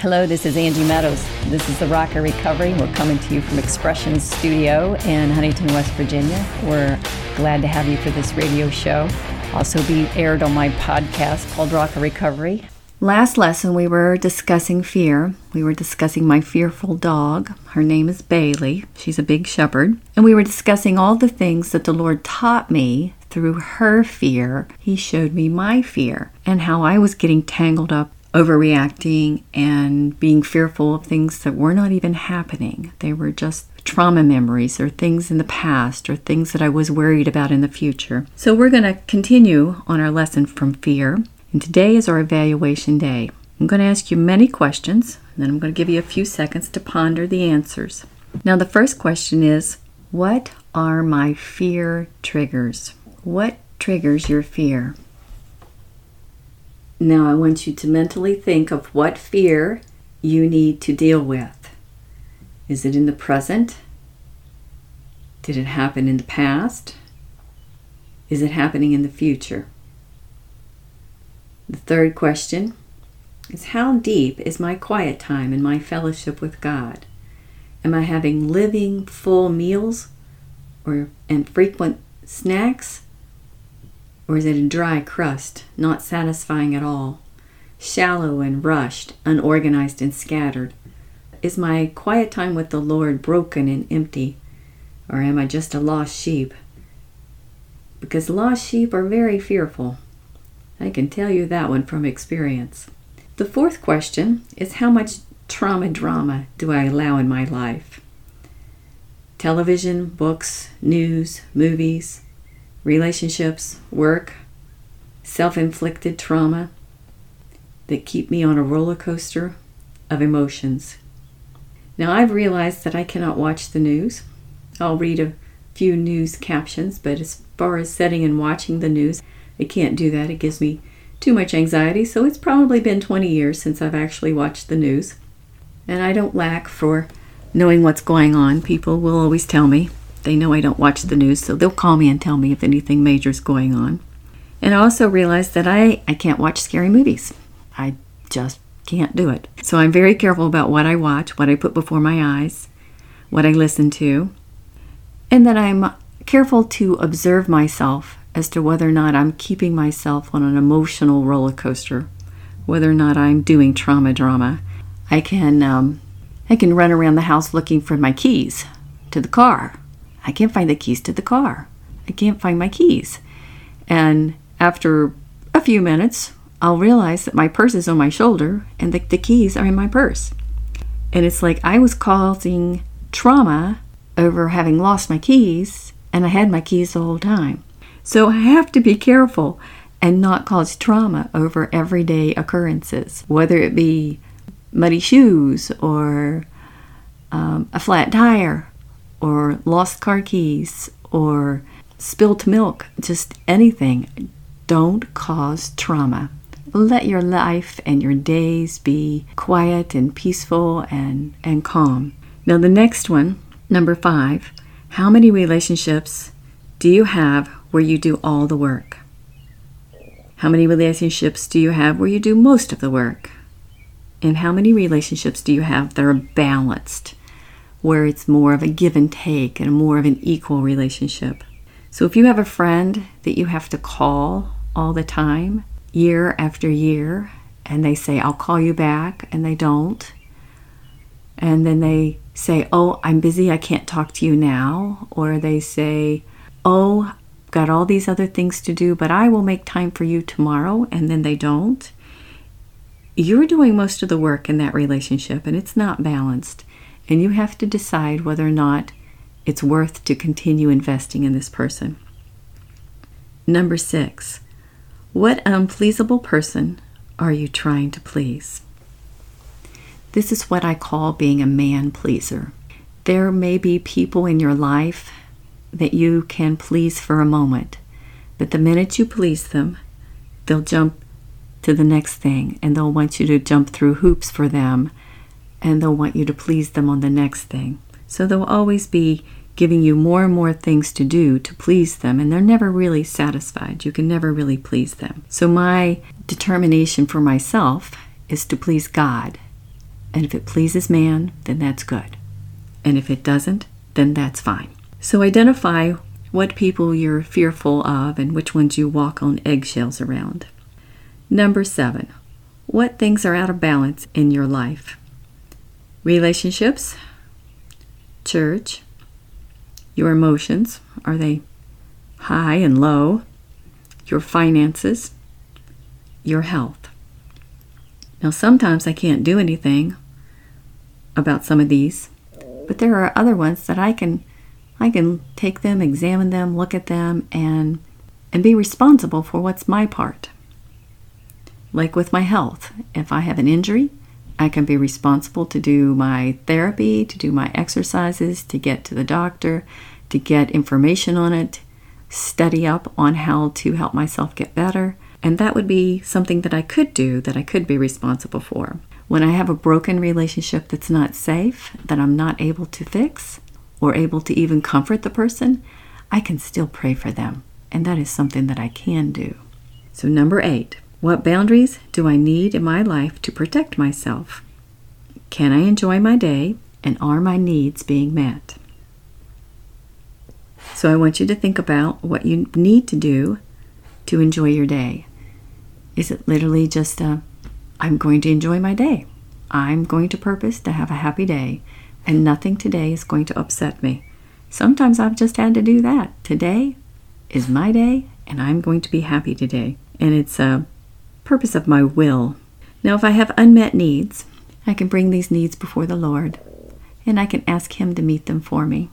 Hello, this is Angie Meadows. This is The Rock of Recovery. We're coming to you from Expression Studio in Huntington, West Virginia. We're glad to have you for this radio show. Also be aired on my podcast called Rock of Recovery. Last lesson, we were discussing fear. We were discussing my fearful dog. Her name is Bailey. She's a big shepherd. And we were discussing all the things that the Lord taught me through her fear. He showed me my fear and how I was getting tangled up, overreacting and being fearful of things that were not even happening. They were just trauma memories or things in the past or things that I was worried about in the future. So we're going to continue on our lesson from fear. And today is our evaluation day. I'm going to ask you many questions, and then I'm going to give you a few seconds to ponder the answers. Now the first question is, what are my fear triggers? What triggers your fear? Now I want you to mentally think of what fear you need to deal with. Is it in the present? Did it happen in the past? Is it happening in the future? The third question is, how deep is my quiet time and my fellowship with God? Am I having living, full meals and frequent snacks? Or is it a dry crust, not satisfying at all, shallow and rushed, unorganized and scattered? Is my quiet time with the Lord broken and empty, or am I just a lost sheep? Because lost sheep are very fearful. I can tell you that one from experience. The fourth question is, how much trauma drama do I allow in my life? Television, books, news, movies, relationships, work, self-inflicted trauma that keep me on a roller coaster of emotions. Now I've realized that I cannot watch the news. I'll read a few news captions, but as far as sitting and watching the news, I can't do that. It gives me too much anxiety, so it's probably been 20 years since I've actually watched the news. And I don't lack for knowing what's going on. People will always tell me. They know I don't watch the news, so they'll call me and tell me if anything major is going on. And I also realized that I can't watch scary movies. I just can't do it. So I'm very careful about what I watch, what I put before my eyes, what I listen to. And then I'm careful to observe myself as to whether or not I'm keeping myself on an emotional roller coaster, whether or not I'm doing trauma drama. I can run around the house looking for my keys to the car. I can't find the keys to the car. I can't find my keys. And after a few minutes, I'll realize that my purse is on my shoulder and the keys are in my purse. And it's like I was causing trauma over having lost my keys, and I had my keys the whole time. So I have to be careful and not cause trauma over everyday occurrences, whether it be muddy shoes or a flat tire, or lost car keys, or spilled milk, just anything. Don't cause trauma. Let your life and your days be quiet and peaceful and calm. Now the next one, number 5, how many relationships do you have where you do all the work? How many relationships do you have where you do most of the work? And how many relationships do you have that are balanced, where it's more of a give and take and more of an equal relationship? So if you have a friend that you have to call all the time, year after year, and they say, I'll call you back, and they don't. And then they say, oh, I'm busy, I can't talk to you now. Or they say, oh, I've got all these other things to do, but I will make time for you tomorrow, and then they don't. You're doing most of the work in that relationship, and it's not balanced. And you have to decide whether or not it's worth to continue investing in this person. Number 6, what unpleasable person are you trying to please? This is what I call being a man pleaser. There may be people in your life that you can please for a moment, but the minute you please them, they'll jump to the next thing and they'll want you to jump through hoops for them, and they'll want you to please them on the next thing. So they'll always be giving you more and more things to do to please them, and they're never really satisfied. You can never really please them. So my determination for myself is to please God And if it pleases man, then that's good. And if it doesn't, then that's fine. So identify what people you're fearful of and which ones you walk on eggshells around. Number 7, what things are out of balance in your life? Relationships, church, your emotions, are they high and low? Your finances, your health. Now, sometimes I can't do anything about some of these, but there are other ones that I can take them, examine them, look at them, and be responsible for what's my part. Like with my health, if I have an injury, I can be responsible to do my therapy, to do my exercises, to get to the doctor, to get information on it, study up on how to help myself get better. And that would be something that I could do, that I could be responsible for. When I have a broken relationship that's not safe, that I'm not able to fix, or able to even comfort the person, I can still pray for them. And that is something that I can do. So number 8, what boundaries do I need in my life to protect myself? Can I enjoy my day, and are my needs being met? So I want you to think about what you need to do to enjoy your day. Is it literally just I'm going to enjoy my day. I'm going to purpose to have a happy day, and nothing today is going to upset me. Sometimes I've just had to do that. Today is my day, and I'm going to be happy today. And it's a purpose of my will. Now, if I have unmet needs, I can bring these needs before the Lord, and I can ask Him to meet them for me.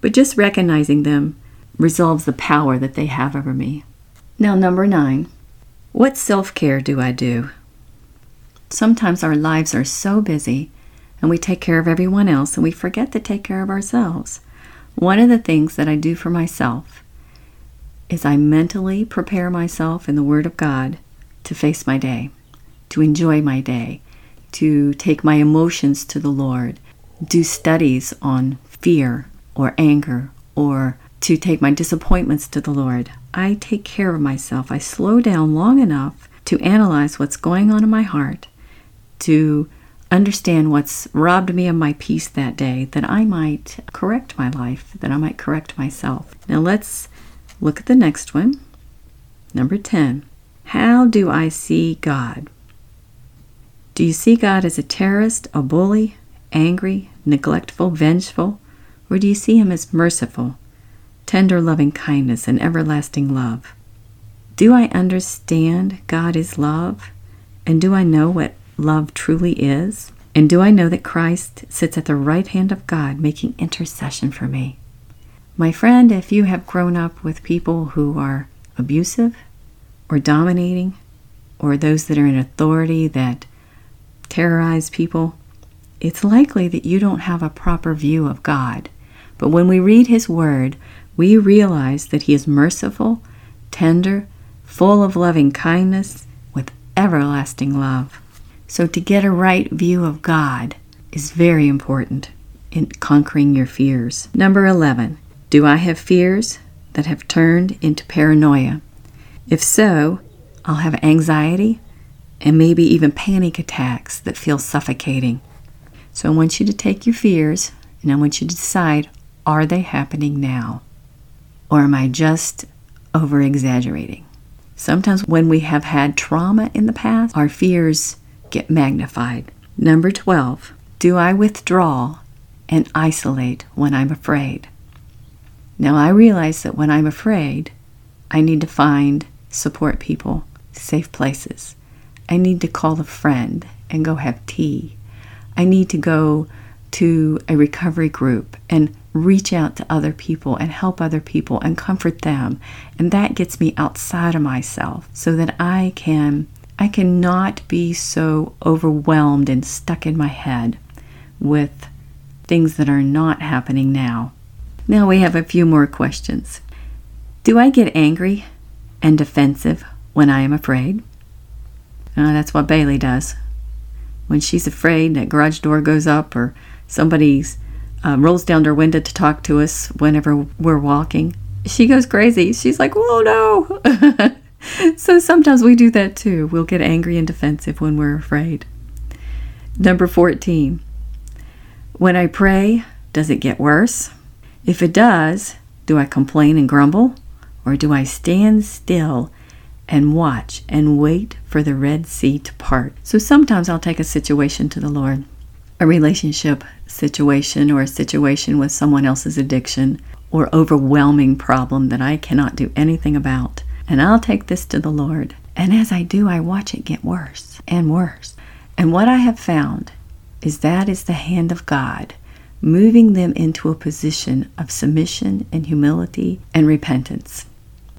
But just recognizing them resolves the power that they have over me. Now, number 9, what self-care do I do? Sometimes our lives are so busy, and we take care of everyone else, and we forget to take care of ourselves. One of the things that I do for myself is I mentally prepare myself in the Word of God to face my day, to enjoy my day, to take my emotions to the Lord, do studies on fear or anger, or to take my disappointments to the Lord. I take care of myself. I slow down long enough to analyze what's going on in my heart, to understand what's robbed me of my peace that day, that I might correct my life, that I might correct myself. Now let's look at the next one. Number 10, how do I see God? Do you see God as a terrorist, a bully, angry, neglectful, vengeful? Or do you see Him as merciful, tender loving kindness, and everlasting love? Do I understand God is love? And do I know what love truly is? And do I know that Christ sits at the right hand of God making intercession for me? My friend, if you have grown up with people who are abusive or dominating, or those that are in authority that terrorize people, it's likely that you don't have a proper view of God. But when we read His Word, we realize that He is merciful, tender, full of loving kindness, with everlasting love. So to get a right view of God is very important in conquering your fears. Number 11, do I have fears that have turned into paranoia? If so, I'll have anxiety and maybe even panic attacks that feel suffocating. So I want you to take your fears, and I want you to decide, are they happening now? Or am I just over-exaggerating? Sometimes when we have had trauma in the past, our fears get magnified. Number 12, do I withdraw and isolate when I'm afraid? Now, I realize that when I'm afraid, I need to find support people, safe places. I need to call a friend and go have tea. I need to go to a recovery group and reach out to other people and help other people and comfort them. And that gets me outside of myself so that I can not be so overwhelmed and stuck in my head with things that are not happening now. Now we have a few more questions. Do I get angry and defensive when I am afraid? That's what Bailey does. When she's afraid, that garage door goes up, or somebody's rolls down their window to talk to us whenever we're walking, she goes crazy. She's like, whoa, no. So sometimes we do that too. We'll get angry and defensive when we're afraid. Number 14, when I pray, does it get worse? If it does, do I complain and grumble? Or do I stand still and watch and wait for the Red Sea to part? So sometimes I'll take a situation to the Lord, a relationship situation or a situation with someone else's addiction or overwhelming problem that I cannot do anything about. And I'll take this to the Lord. And as I do, I watch it get worse and worse. And what I have found is that is the hand of God moving them into a position of submission and humility and repentance.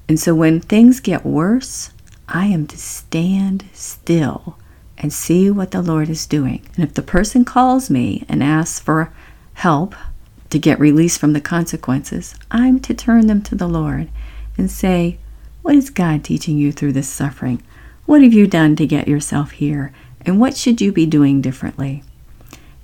And so when things get worse, I am to stand still and see what the Lord is doing. And if the person calls me and asks for help to get released from the consequences, I'm to turn them to the Lord and say, what is God teaching you through this suffering? What have you done to get yourself here? And what should you be doing differently?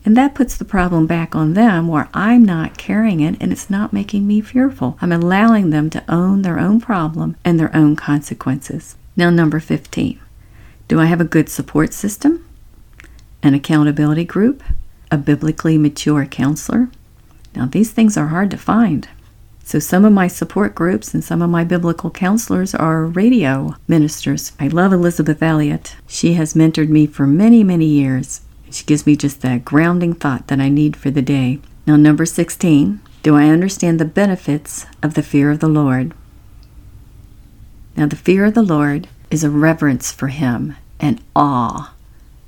And that puts the problem back on them where I'm not carrying it and it's not making me fearful. I'm allowing them to own their own problem and their own consequences. Now, number 15. Do I have a good support system? An accountability group? A biblically mature counselor? Now, these things are hard to find. So some of my support groups and some of my biblical counselors are radio ministers. I love Elizabeth Elliott. She has mentored me for many, many years. She gives me just that grounding thought that I need for the day. Now, number 16, do I understand the benefits of the fear of the Lord? Now, the fear of the Lord is a reverence for Him, an awe.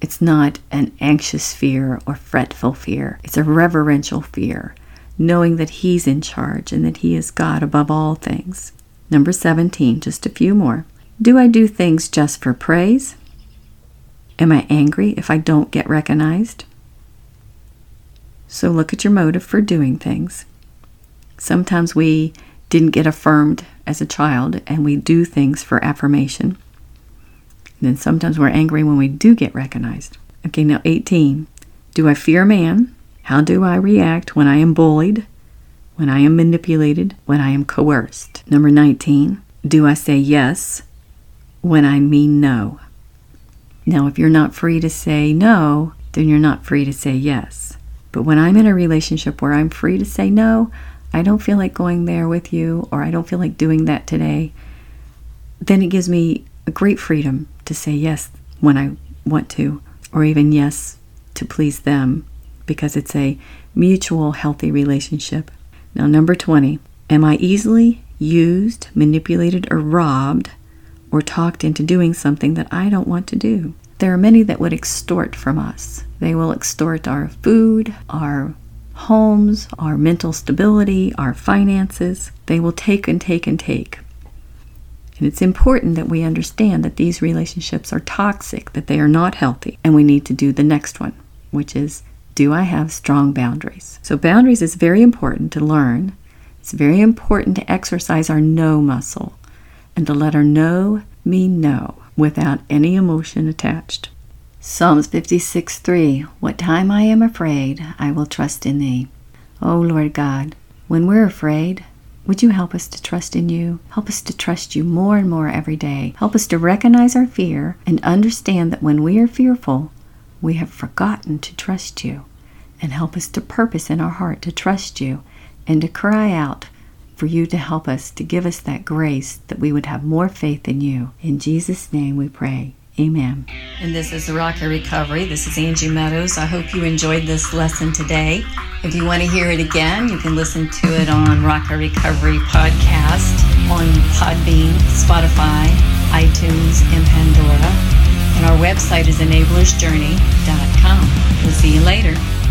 It's not an anxious fear or fretful fear. It's a reverential fear, knowing that He's in charge and that He is God above all things. Number 17, just a few more. Do I do things just for praise? Am I angry if I don't get recognized? So look at your motive for doing things. Sometimes we didn't get affirmed as a child and we do things for affirmation. And then sometimes we're angry when we do get recognized. Okay, now 18. Do I fear man? How do I react when I am bullied, when I am manipulated, when I am coerced? Number 19. Do I say yes when I mean no? Now, if you're not free to say no, then you're not free to say yes. But when I'm in a relationship where I'm free to say no, I don't feel like going there with you, or I don't feel like doing that today, then it gives me a great freedom to say yes when I want to, or even yes to please them, because it's a mutual, healthy relationship. Now, number 20, am I easily used, manipulated, or robbed or talked into doing something that I don't want to do? There are many that would extort from us. They will extort our food, our homes, our mental stability, our finances. They will take and take and take. And it's important that we understand that these relationships are toxic, that they are not healthy, and we need to do the next one, which is, do I have strong boundaries? So boundaries is very important to learn. It's very important to exercise our no muscle, and to let her know mean no without any emotion attached. Psalms 56:3. What time I am afraid, I will trust in Thee. Oh Lord God, when we're afraid, would you help us to trust in you? Help us to trust you more and more every day. Help us to recognize our fear and understand that when we are fearful, we have forgotten to trust you. And help us to purpose in our heart to trust you and to cry out for you to help us, to give us that grace that we would have more faith in you. In Jesus' name we pray. Amen. And this is The Rocket Recovery. This is Angie Meadows. I hope you enjoyed this lesson today. If you want to hear it again, you can listen to it on Rocket Recovery Podcast, on Podbean, Spotify, iTunes, and Pandora. And our website is EnablersJourney.com. We'll see you later.